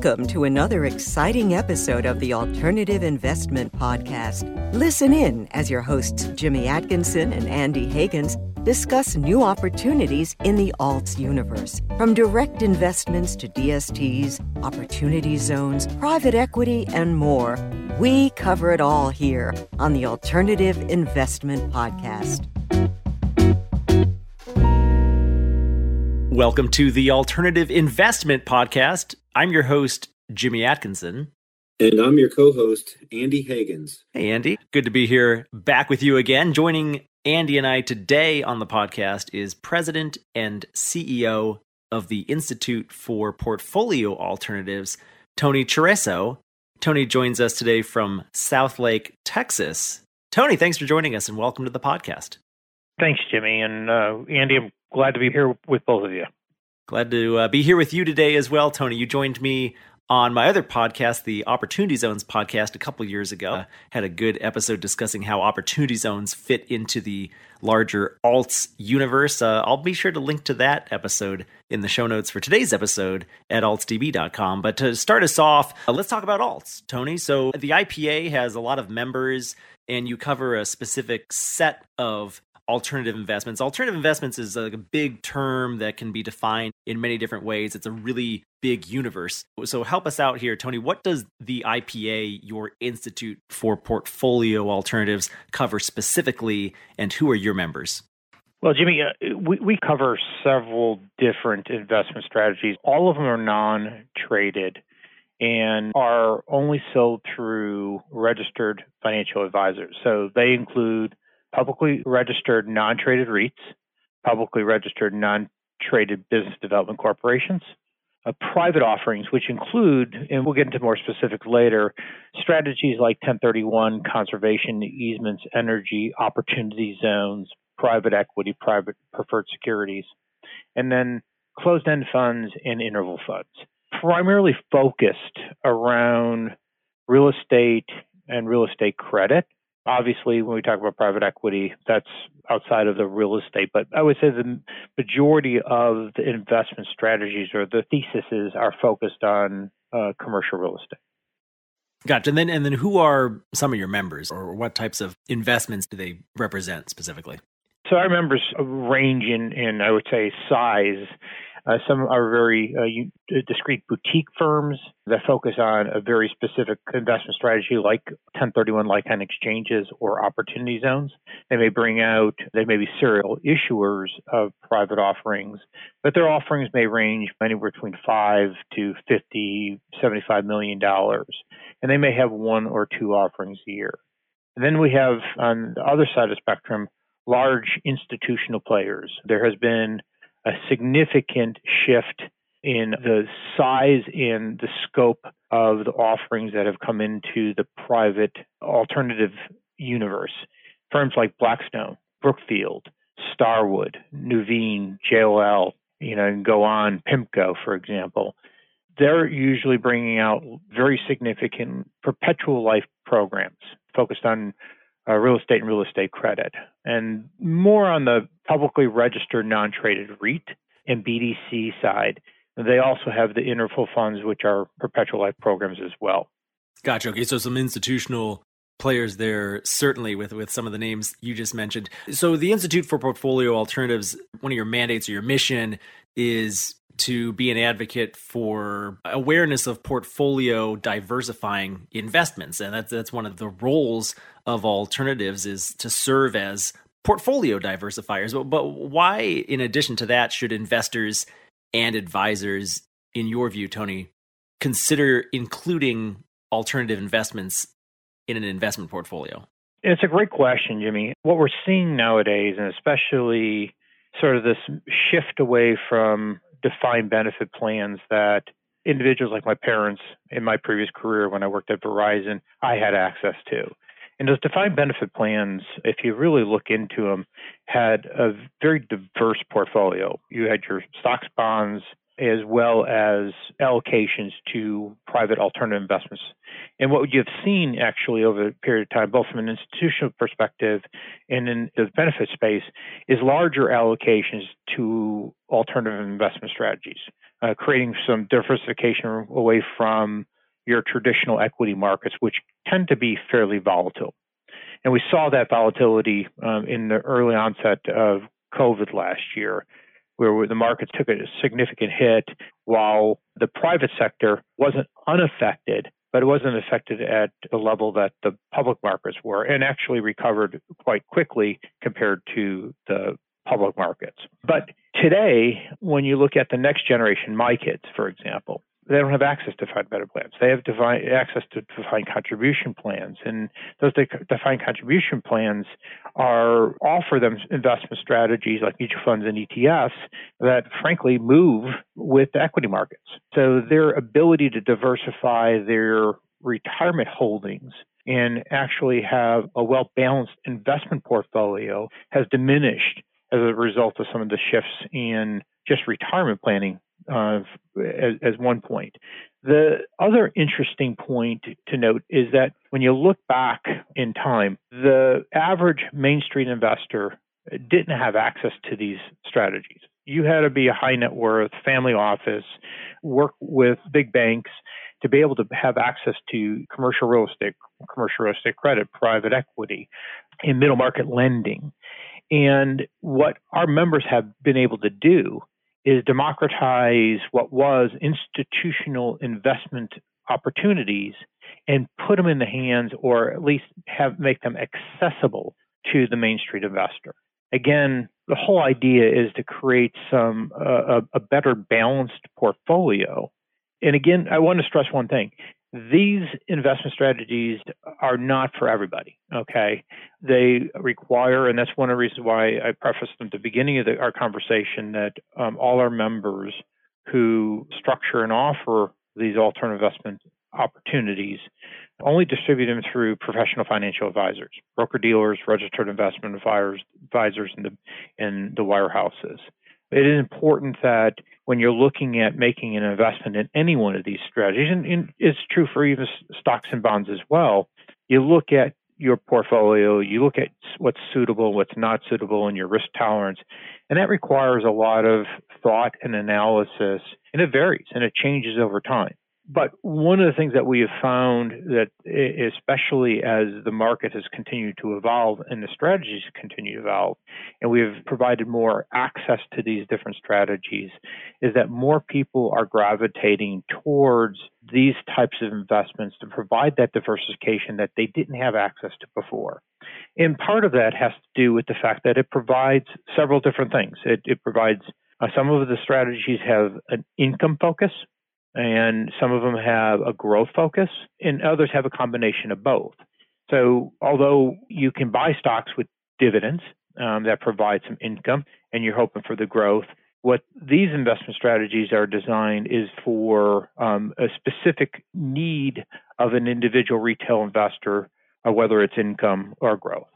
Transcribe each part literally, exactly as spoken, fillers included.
Welcome to another exciting episode of the Alternative Investment Podcast. Listen in as your hosts Jimmy Atkinson and Andy Hagens discuss new opportunities in the alts universe, from direct investments to D S Ts, opportunity zones, private equity, and more. We cover it all here on the Alternative Investment Podcast. Welcome to the Alternative Investment Podcast. I'm your host, Jimmy Atkinson. And I'm your co-host, Andy Hagens. Hey, Andy. Good to be here back with you again. Joining Andy and I today on the podcast is President and C E O of the Institute for Portfolio Alternatives, Tony Chereso. Tony joins us today from Southlake, Texas. Tony, thanks for joining us and welcome to the podcast. Thanks, Jimmy. And uh, Andy, I'm glad to be here with both of you. Glad to uh, be here with you today as well, Tony. You joined me on my other podcast, the Opportunity Zones podcast, a couple years ago. Uh, had a good episode discussing how opportunity zones fit into the larger alts universe. Uh, I'll be sure to link to that episode in the show notes for today's episode at alts d b dot com. But to start us off, uh, let's talk about alts, Tony. So the I P A has a lot of members, and you cover a specific set of alternative investments. Alternative investments is a big term that can be defined in many different ways. It's a really big universe. So help us out here, Tony. What does the I P A, your Institute for Portfolio Alternatives, cover specifically, and who are your members? Well, Jimmy, uh, we, we cover several different investment strategies. All of them are non-traded and are only sold through registered financial advisors. So they include publicly registered non-traded REITs, publicly registered non-traded business development corporations, uh, private offerings, which include, and we'll get into more specific later, strategies like ten thirty-one, conservation, easements, energy, opportunity zones, private equity, private preferred securities, and then closed-end funds and interval funds, primarily focused around real estate and real estate credit. Obviously, when we talk about private equity, that's outside of the real estate. But I would say the majority of the investment strategies or the theses are focused on uh, commercial real estate. Gotcha. And then, and then who are some of your members, or what types of investments do they represent specifically? So our members range in, in I would say, size. Uh, some are very uh, discrete boutique firms that focus on a very specific investment strategy like ten thirty-one like-kind exchanges or opportunity zones. They may bring out, they may be serial issuers of private offerings, but their offerings may range anywhere between five to fifty, seventy-five million dollars, and they may have one or two offerings a year. And then we have, on the other side of the spectrum, large institutional players. There has been a significant shift in the size and the scope of the offerings that have come into the private alternative universe. Firms like Blackstone, Brookfield, Starwood, Nuveen, J L L, you know, and go on, PIMCO, for example. They're usually bringing out very significant perpetual life programs focused on Uh, real estate and real estate credit, and more on the publicly registered non-traded REIT and B D C side. They also have the interval funds, which are perpetual life programs as well. Gotcha. Okay, so some institutional players there, certainly with, with some of the names you just mentioned. So the Institute for Portfolio Alternatives, one of your mandates or your mission is to be an advocate for awareness of portfolio diversifying investments. And that's, that's one of the roles of alternatives, is to serve as portfolio diversifiers. But, but why, in addition to that, should investors and advisors, in your view, Tony, consider including alternative investments in an investment portfolio? It's a great question, Jimmy. What we're seeing nowadays, and especially sort of this shift away from defined benefit plans that individuals like my parents in my previous career when I worked at Verizon, I had access to. And those defined benefit plans, if you really look into them, had a very diverse portfolio. You had your stocks, bonds, as well as allocations to private alternative investments. And what you've seen actually over a period of time, both from an institutional perspective and in the benefit space, is larger allocations to alternative investment strategies, uh, creating some diversification away from your traditional equity markets, which tend to be fairly volatile. And we saw that volatility um, in the early onset of COVID last year, where the markets took a significant hit, while the private sector wasn't unaffected, but it wasn't affected at the level that the public markets were, and actually recovered quite quickly compared to the public markets. But today, when you look at the next generation, my kids, for example, they don't have access to defined benefit plans. They have defined, access to defined contribution plans. And those defined contribution plans are offer them investment strategies like mutual funds and E T Fs that, frankly, move with the equity markets. So their ability to diversify their retirement holdings and actually have a well-balanced investment portfolio has diminished as a result of some of the shifts in just retirement planning. Uh, as, as one point. The other interesting point to note is that when you look back in time, the average Main Street investor didn't have access to these strategies. You had to be a high net worth, family office, work with big banks to be able to have access to commercial real estate, commercial real estate credit, private equity, and middle market lending. And what our members have been able to do is democratize what was institutional investment opportunities and put them in the hands, or at least have make them accessible to the Main Street investor. Again, the whole idea is to create some uh, a better balanced portfolio. And again, I want to stress one thing. These investment strategies are not for everybody, okay? They require, and that's one of the reasons why I prefaced at the beginning of the, our conversation that um, all our members who structure and offer these alternative investment opportunities only distribute them through professional financial advisors, broker-dealers, registered investment advisors, advisors in the, in the wirehouses. It is important that when you're looking at making an investment in any one of these strategies, and, and it's true for even stocks and bonds as well, you look at your portfolio, you look at what's suitable, what's not suitable, and your risk tolerance. And that requires a lot of thought and analysis, and it varies, and it changes over time. But one of the things that we have found that, especially as the market has continued to evolve and the strategies continue to evolve, and we have provided more access to these different strategies, is that more people are gravitating towards these types of investments to provide that diversification that they didn't have access to before. And part of that has to do with the fact that it provides several different things. It, it provides uh, some of the strategies have an income focus, and some of them have a growth focus, and others have a combination of both. So although you can buy stocks with dividends um, that provide some income, and you're hoping for the growth, what these investment strategies are designed is for um, a specific need of an individual retail investor, uh, whether it's income or growth.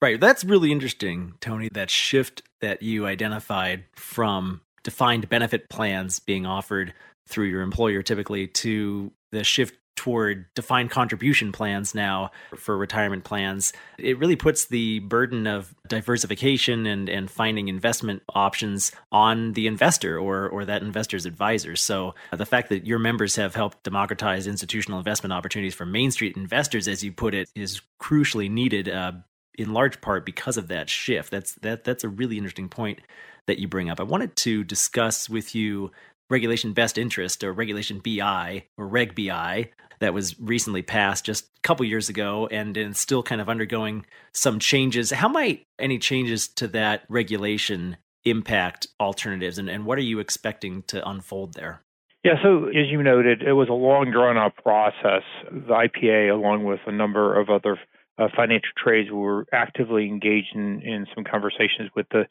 Right. That's really interesting, Tony, that shift that you identified from defined benefit plans being offered through your employer typically to the shift toward defined contribution plans now for retirement plans. It really puts the burden of diversification and, and finding investment options on the investor or or that investor's advisor. So the fact that your members have helped democratize institutional investment opportunities for Main Street investors, as you put it, is crucially needed uh, in large part because of that shift. That's that that's a really interesting point that you bring up. I wanted to discuss with you Regulation Best Interest, or Regulation B I, or Reg B I, that was recently passed just a couple years ago and is still kind of undergoing some changes. How might any changes to that regulation impact alternatives, and, and what are you expecting to unfold there? Yeah, so as you noted, it was a long, drawn-out process. The I P A, along with a number of other Uh, financial trades, were actively engaged in, in some conversations with the,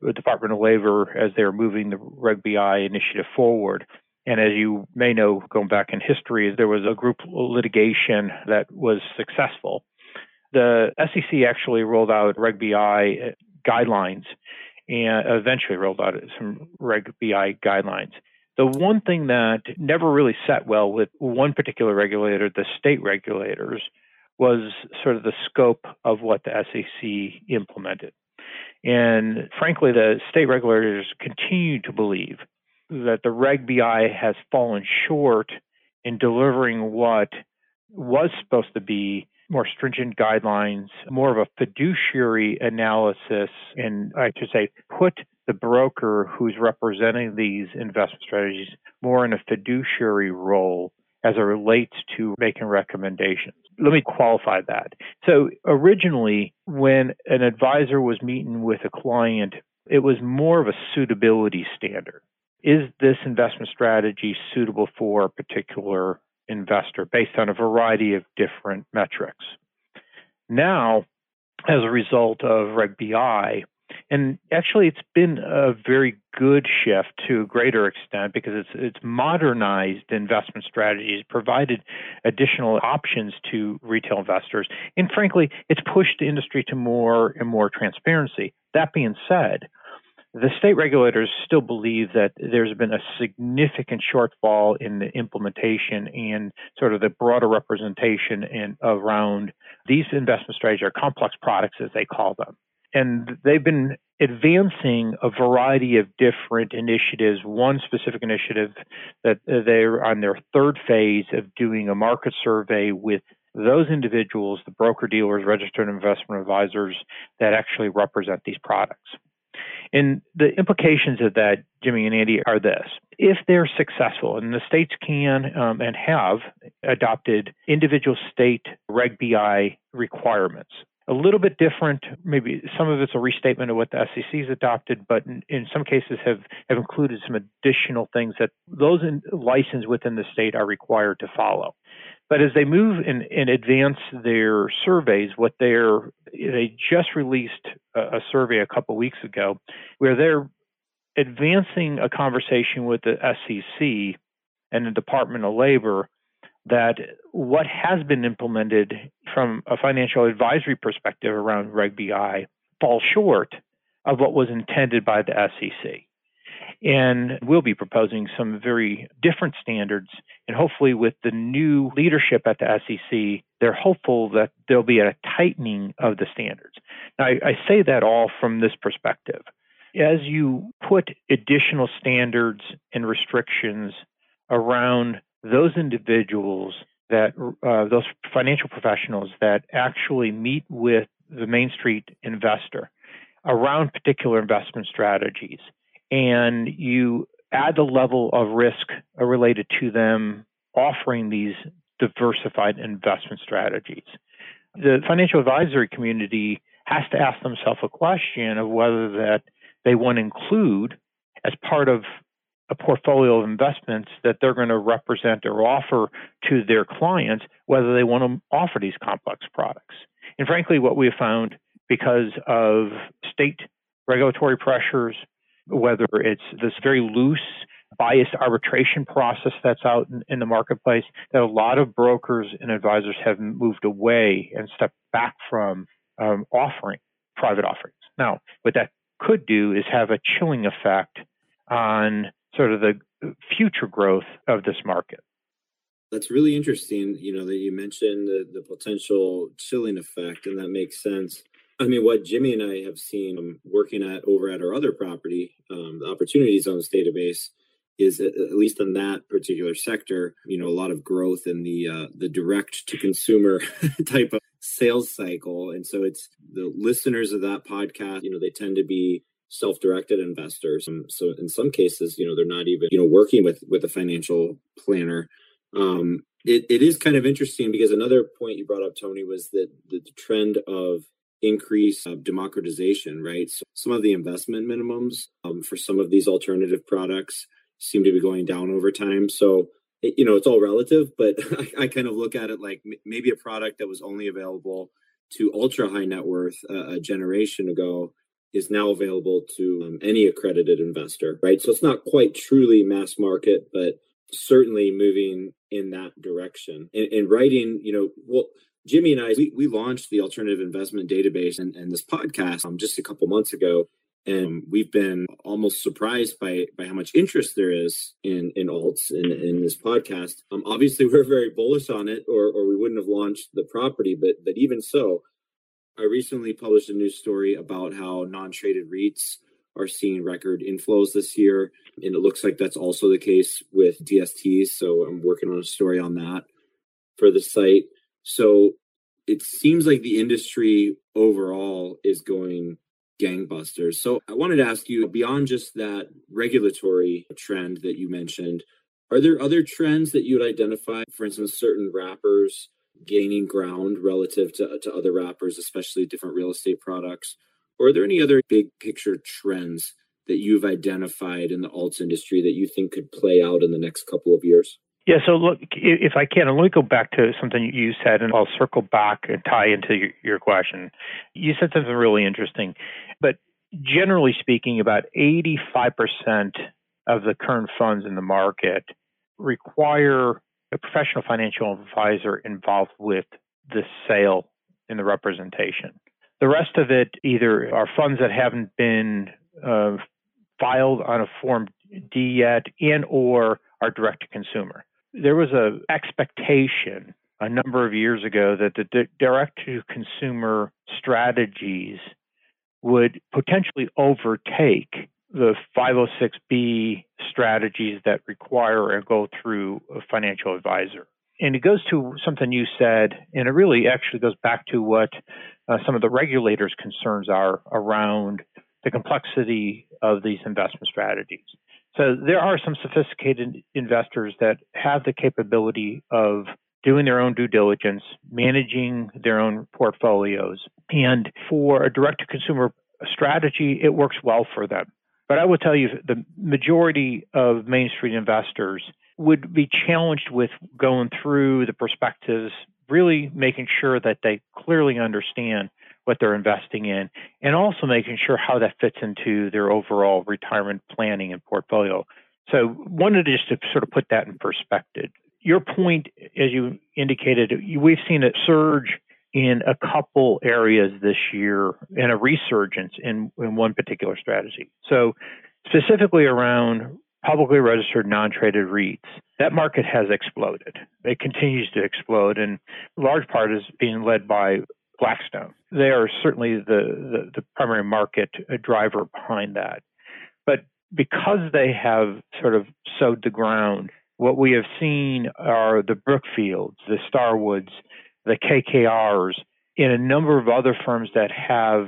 the Department of Labor as they were moving the Reg B I initiative forward. And as you may know, going back in history, there was a group litigation that was successful. The S E C actually rolled out Reg B I guidelines and eventually rolled out some Reg B I guidelines. The one thing that never really sat well with one particular regulator, the state regulators, was sort of the scope of what the S E C implemented. And frankly, the state regulators continue to believe that the Reg B I has fallen short in delivering what was supposed to be more stringent guidelines, more of a fiduciary analysis, and I should say put the broker who's representing these investment strategies more in a fiduciary role as it relates to making recommendations. Let me qualify that. So originally, when an advisor was meeting with a client, it was more of a suitability standard. Is this investment strategy suitable for a particular investor based on a variety of different metrics? Now, as a result of Reg B I, and actually it's been a very good shift to a greater extent because it's it's modernized investment strategies, provided additional options to retail investors, and frankly, it's pushed the industry to more and more transparency. That being said, the state regulators still believe that there's been a significant shortfall in the implementation and sort of the broader representation in, around these investment strategies, or complex products as they call them. And they've been advancing a variety of different initiatives. One specific initiative that they're on their third phase of doing a market survey with those individuals, the broker-dealers, registered investment advisors that actually represent these products. And the implications of that, Jimmy and Andy, are this. If they're successful, and the states can um, and have adopted individual state Reg B I requirements, a little bit different, maybe some of it's a restatement of what the S E C has adopted, but in, in some cases have, have included some additional things that those in, licensed within the state are required to follow. But as they move and, and advance their surveys, what they're, they just released a, a survey a couple of weeks ago where they're advancing a conversation with the S E C and the Department of Labor that what has been implemented from a financial advisory perspective around Reg B I falls short of what was intended by the S E C. And we'll be proposing some very different standards. And hopefully with the new leadership at the S E C, they're hopeful that there'll be a tightening of the standards. Now, I, I say that all from this perspective. As you put additional standards and restrictions around those individuals, that uh, those financial professionals that actually meet with the Main Street investor around particular investment strategies, and you add the level of risk related to them offering these diversified investment strategies, the financial advisory community has to ask themselves a question of whether that they want to include as part of a portfolio of investments that they're going to represent or offer to their clients, whether they want to offer these complex products. And frankly, what we have found because of state regulatory pressures, whether it's this very loose, biased arbitration process that's out in, in the marketplace, that a lot of brokers and advisors have moved away and stepped back from um, offering private offerings. Now, what that could do is have a chilling effect on sort of the future growth of this market. That's really interesting, you know, that you mentioned the, the potential chilling effect, and that makes sense. I mean, what Jimmy and I have seen um, working at over at our other property, um, the Opportunity Zones database, is at, at least in that particular sector, you know, a lot of growth in the uh, the direct to consumer type of sales cycle. And so it's the listeners of that podcast, you know, they tend to be self-directed investors. Um, so in some cases, you know, they're not even, you know, working with, with a financial planner. Um, it, it is kind of interesting because another point you brought up, Tony, was that the, the trend of increase of democratization, right? So some of the investment minimums um, for some of these alternative products seem to be going down over time. So, it, you know, it's all relative, but I, I kind of look at it like m- maybe a product that was only available to ultra high net worth uh, a generation ago is now available to um, any accredited investor, right? So it's not quite truly mass market, but certainly moving in that direction. And, and writing, you know, well, Jimmy and I, we, we launched the Alternative Investment Database and, and this podcast um, just a couple months ago. And we've been almost surprised by by how much interest there is in, in alts in, in this podcast. Um, obviously, we're very bullish on it, or or we wouldn't have launched the property. But but even so, I recently published a news story about how non-traded REITs are seeing record inflows this year. And it looks like that's also the case with D S Ts. So I'm working on a story on that for the site. So it seems like the industry overall is going gangbusters. So I wanted to ask you, beyond just that regulatory trend that you mentioned, are there other trends that you would identify, for instance, certain wrappers gaining ground relative to, to other wrappers, especially different real estate products? Or are there any other big picture trends that you've identified in the alts industry that you think could play out in the next couple of years? Yeah, so look, if I can, and let me go back to something you said, and I'll circle back and tie into your question. You said something really interesting, but generally speaking, about eighty-five percent of the current funds in the market require a professional financial advisor involved with the sale and the representation. The rest of it either are funds that haven't been uh, filed on a Form D yet, and or are direct to consumer. There was an expectation a number of years ago that the di- direct-to-consumer strategies would potentially overtake the five oh six B strategies that require and go through a financial advisor. And it goes to something you said, and it really actually goes back to what uh, some of the regulators' concerns are around the complexity of these investment strategies. So there are some sophisticated investors that have the capability of doing their own due diligence, managing their own portfolios. And for a direct-to-consumer strategy, it works well for them. But I will tell you, the majority of Main Street investors would be challenged with going through the perspectives, really making sure that they clearly understand what they're investing in, and also making sure how that fits into their overall retirement planning and portfolio. So wanted to just to sort of put that in perspective. Your point, as you indicated, we've seen a surge in a couple areas this year and a resurgence in, in one particular strategy. So specifically around publicly registered non-traded REITs, that market has exploded. It continues to explode, and a large part is being led by Blackstone. They are certainly the, the, the primary market driver behind that. But because they have sort of sowed the ground, what we have seen are the Brookfields, the Starwoods, the K K Rs, and a number of other firms that have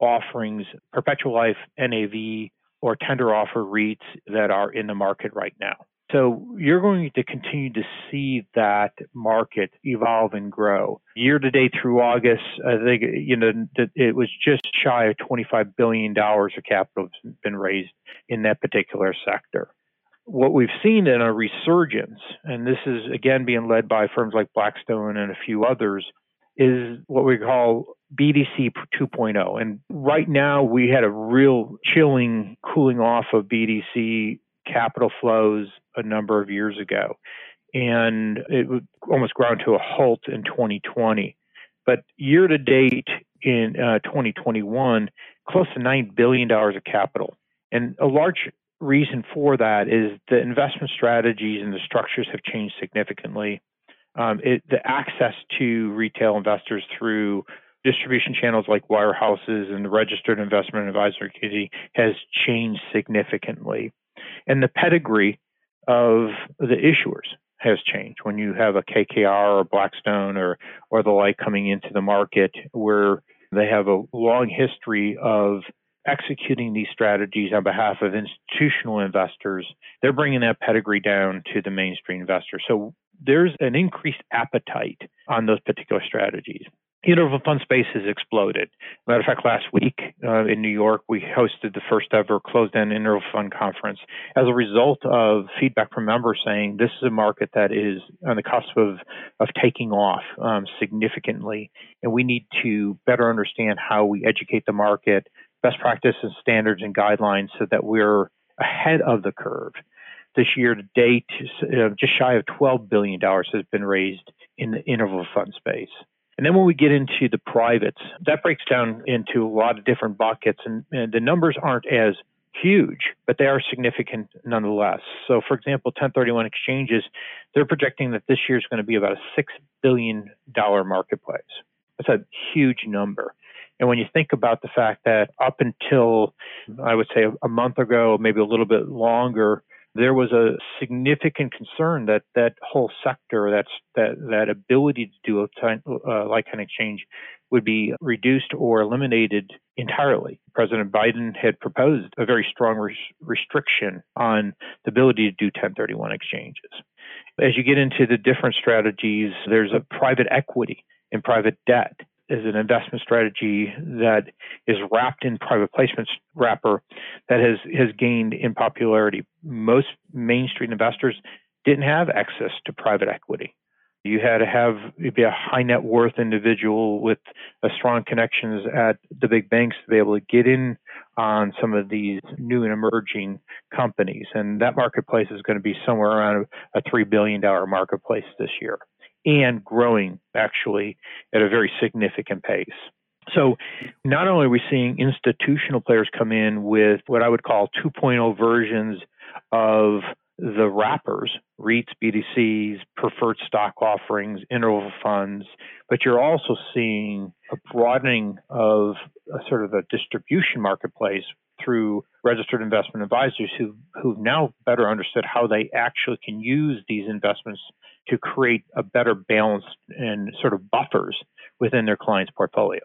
offerings, perpetual life, N A V, or tender offer REITs that are in the market right now. So you're going to continue to see that market evolve and grow. Year to date through August, I think you know it was just shy of twenty-five billion dollars of capital has been raised in that particular sector. What we've seen in a resurgence, and this is again being led by firms like Blackstone and a few others, is what we call B D C two point oh. And right now we had a real chilling cooling off of B D C capital flows a number of years ago, and it was almost ground to a halt in twenty twenty. But year to date in uh, twenty twenty-one, close to nine billion dollars of capital. And a large reason for that is the investment strategies and the structures have changed significantly. Um, it, the access to retail investors through distribution channels like wirehouses and the registered investment advisory committee has changed significantly. And the pedigree of the issuers has changed. When you have a K K R or Blackstone or or the like coming into the market, where they have a long history of executing these strategies on behalf of institutional investors, they're bringing that pedigree down to the mainstream investor. So there's an increased appetite on those particular strategies. Interval fund space has exploded. Matter of fact, last week uh, in New York, we hosted the first ever closed-end interval fund conference as a result of feedback from members saying this is a market that is on the cusp of, of taking off um, significantly, and we need to better understand how we educate the market, best practices, standards, and guidelines so that we're ahead of the curve. This year to date, uh, just shy of twelve billion dollars has been raised in the interval fund space. And then when we get into the privates, that breaks down into a lot of different buckets, and, and the numbers aren't as huge, but they are significant nonetheless. So for example, ten thirty-one exchanges, they're projecting that this year is going to be about a six billion dollars marketplace. That's a huge number. And when you think about the fact that up until, I would say, a month ago, maybe a little bit longer, there was a significant concern that that whole sector, that's, that that ability to do a uh, like an exchange would be reduced or eliminated entirely. President Biden had proposed a very strong res- restriction on the ability to do ten thirty-one exchanges. As you get into the different strategies, there's a private equity and private debt is an investment strategy that is wrapped in private placements wrapper that has, has gained in popularity. Most Main Street investors didn't have access to private equity. You had to have be a high net worth individual with a strong connections at the big banks to be able to get in on some of these new and emerging companies. And that marketplace is going to be somewhere around a three billion dollars marketplace this year, and growing actually at a very significant pace. So not only are we seeing institutional players come in with what I would call two point oh versions of the wrappers, REITs, B D Cs, preferred stock offerings, interval funds, but you're also seeing a broadening of a sort of a distribution marketplace through registered investment advisors who who've now better understood how they actually can use these investments to create a better balance and sort of buffers within their clients' portfolios.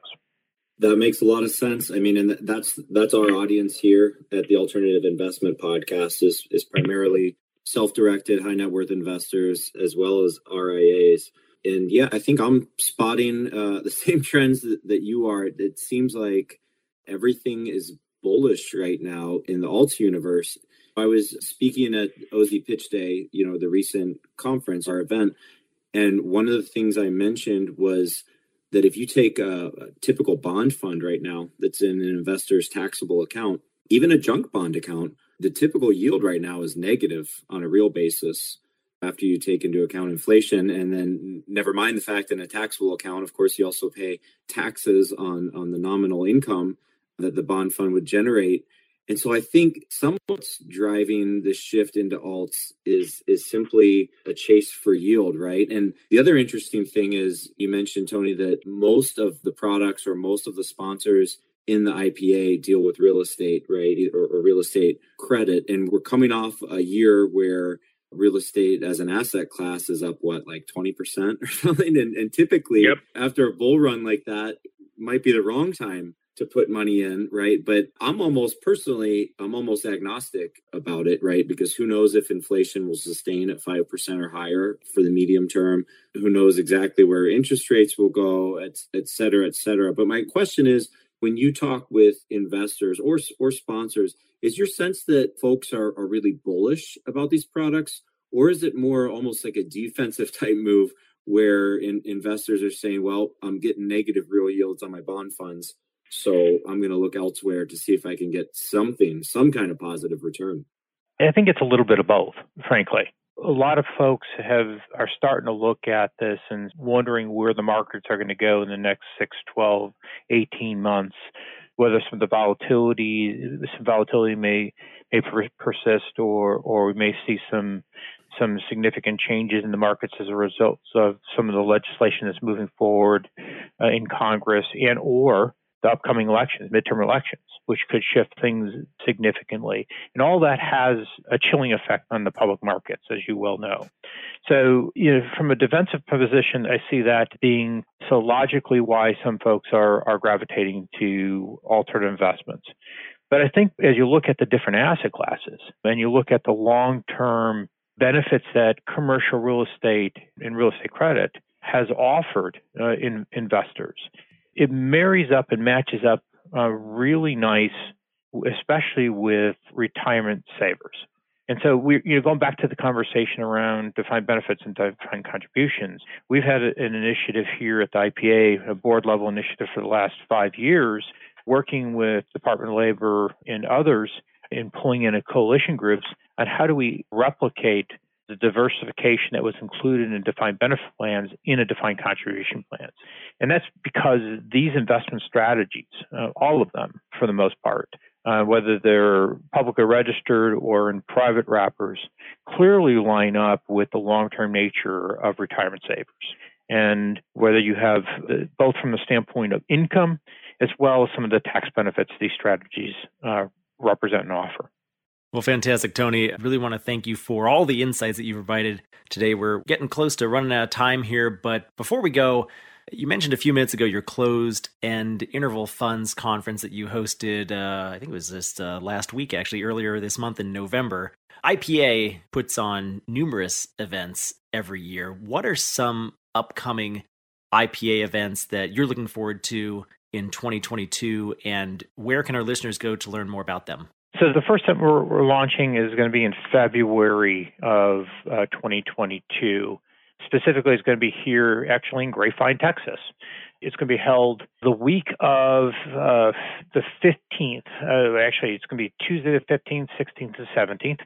That makes a lot of sense. I mean, and that's that's our audience here at the Alternative Investment Podcast is is primarily self-directed high net worth investors as well as R I As. And yeah, I think I'm spotting uh, the same trends that, that you are. It seems like everything is bullish right now in the alts universe. I was speaking at O Z Pitch Day, you know, the recent conference, our event, and one of the things I mentioned was that if you take a, a typical bond fund right now that's in an investor's taxable account, even a junk bond account, the typical yield right now is negative on a real basis after you take into account inflation. And then never mind the fact in a taxable account, of course, you also pay taxes on, on the nominal income that the bond fund would generate. And so I think some of what's driving the shift into alts is is simply a chase for yield, right? And the other interesting thing is you mentioned, Tony, that most of the products or most of the sponsors in the I P A deal with real estate, right, or, or real estate credit. And we're coming off a year where real estate as an asset class is up, what, like twenty percent or something? And, and typically, yep, after a bull run like that, might be the wrong time to put money in, right? But I'm almost personally, I'm almost agnostic about it, right? Because who knows if inflation will sustain at five percent or higher for the medium term? Who knows exactly where interest rates will go, et, et cetera, et cetera. But my question is, when you talk with investors or, or sponsors, is your sense that folks are, are really bullish about these products? Or is it more almost like a defensive type move where in, investors are saying, well, I'm getting negative real yields on my bond funds, so I'm going to look elsewhere to see if I can get something, some kind of positive return? I think it's a little bit of both, frankly. A lot of folks have are starting to look at this and wondering where the markets are going to go in the next six, twelve, eighteen months, whether some of the volatility, some volatility may may persist or or we may see some some significant changes in the markets as a result of some of the legislation that's moving forward uh, in Congress and or the upcoming elections, midterm elections, which could shift things significantly. And all that has a chilling effect on the public markets, as you well know. So, you know, from a defensive position, I see that being so logically why some folks are, are gravitating to alternative investments. But I think as you look at the different asset classes and you look at the long-term benefits that commercial real estate and real estate credit has offered uh, in investors, it marries up and matches up uh, really nice, especially with retirement savers. And so we, you know, going back to the conversation around defined benefits and defined contributions, we've had a, an initiative here at the I P A, a board level initiative for the last five years, working with Department of Labor and others in pulling in a coalition groups on how do we replicate the diversification that was included in defined benefit plans in a defined contribution plans. And that's because these investment strategies, uh, all of them for the most part, uh, whether they're publicly registered or in private wrappers, clearly line up with the long-term nature of retirement savers. And whether you have the, both from the standpoint of income as well as some of the tax benefits these strategies uh, represent and offer. Well, fantastic, Tony. I really want to thank you for all the insights that you provided today. We're getting close to running out of time here, but before we go, you mentioned a few minutes ago your closed-end interval funds conference that you hosted, uh, I think it was just uh, last week, actually, earlier this month in November. I P A puts on numerous events every year. What are some upcoming I P A events that you're looking forward to in twenty twenty-two, and where can our listeners go to learn more about them? So the first time we're, we're launching is going to be in February of uh, twenty twenty-two. Specifically, it's going to be here actually in Grapevine, Texas. It's going to be held the week of uh, the fifteenth. Uh, actually, it's going to be Tuesday the fifteenth, sixteenth, and seventeenth.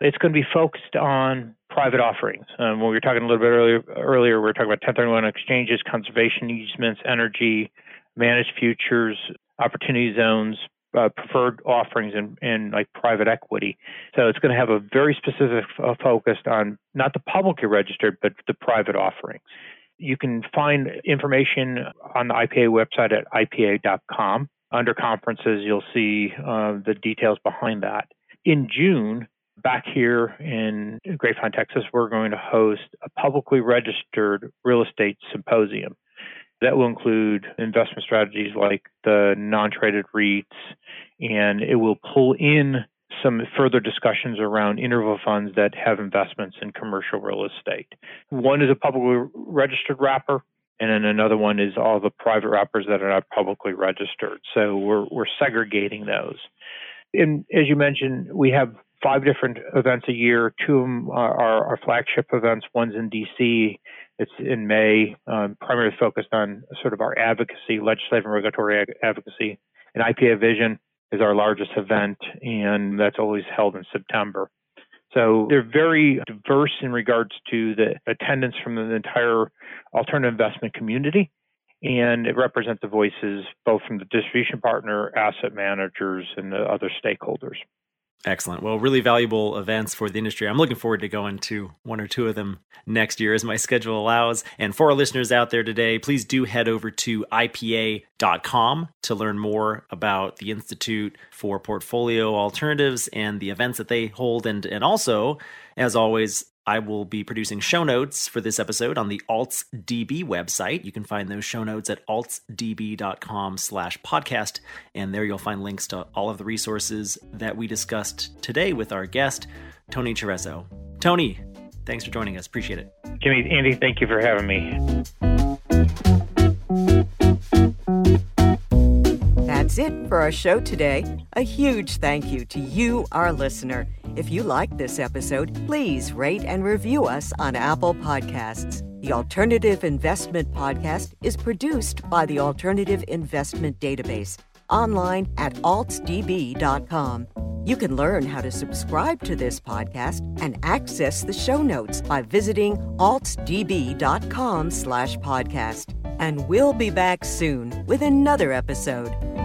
It's going to be focused on private offerings. Um, when we were talking a little bit earlier, earlier we were talking about ten thirty-one exchanges, conservation easements, energy, managed futures, opportunity zones, Uh, preferred offerings and, and like private equity. So it's going to have a very specific f- focus on not the publicly registered, but the private offerings. You can find information on the I P A website at I P A dot com. Under conferences, you'll see uh, the details behind that. In June, back here in Grapevine, Texas, we're going to host a publicly registered real estate symposium. That will include investment strategies like the non-traded REITs, and it will pull in some further discussions around interval funds that have investments in commercial real estate. One is a publicly registered wrapper, and then another one is all the private wrappers that are not publicly registered. So we're we're segregating those. And as you mentioned, we have five different events a year. Two of them are our flagship events. One's in D C. It's in May, um, primarily focused on sort of our advocacy, legislative and regulatory ag- advocacy. And I P A Vision is our largest event, and that's always held in September. So they're very diverse in regards to the attendance from the entire alternative investment community, and it represents the voices both from the distribution partner, asset managers, and the other stakeholders. Excellent. Well, really valuable events for the industry. I'm looking forward to going to one or two of them next year as my schedule allows. And for our listeners out there today, please do head over to I P A dot com to learn more about the Institute for Portfolio Alternatives and the events that they hold. And, and also, as always, I will be producing show notes for this episode on the alts D B website. You can find those show notes at alts D B dot com slash podcast. And there you'll find links to all of the resources that we discussed today with our guest, Tony Chereso. Tony, thanks for joining us. Appreciate it. Jimmy, Andy, thank you for having me. That's it for our show today. A huge thank you to you, our listener. If you like this episode, please rate and review us on Apple Podcasts. The Alternative Investment Podcast is produced by the Alternative Investment Database, online at alts D B dot com. You can learn how to subscribe to this podcast and access the show notes by visiting alts D B dot com slash podcast. And we'll be back soon with another episode.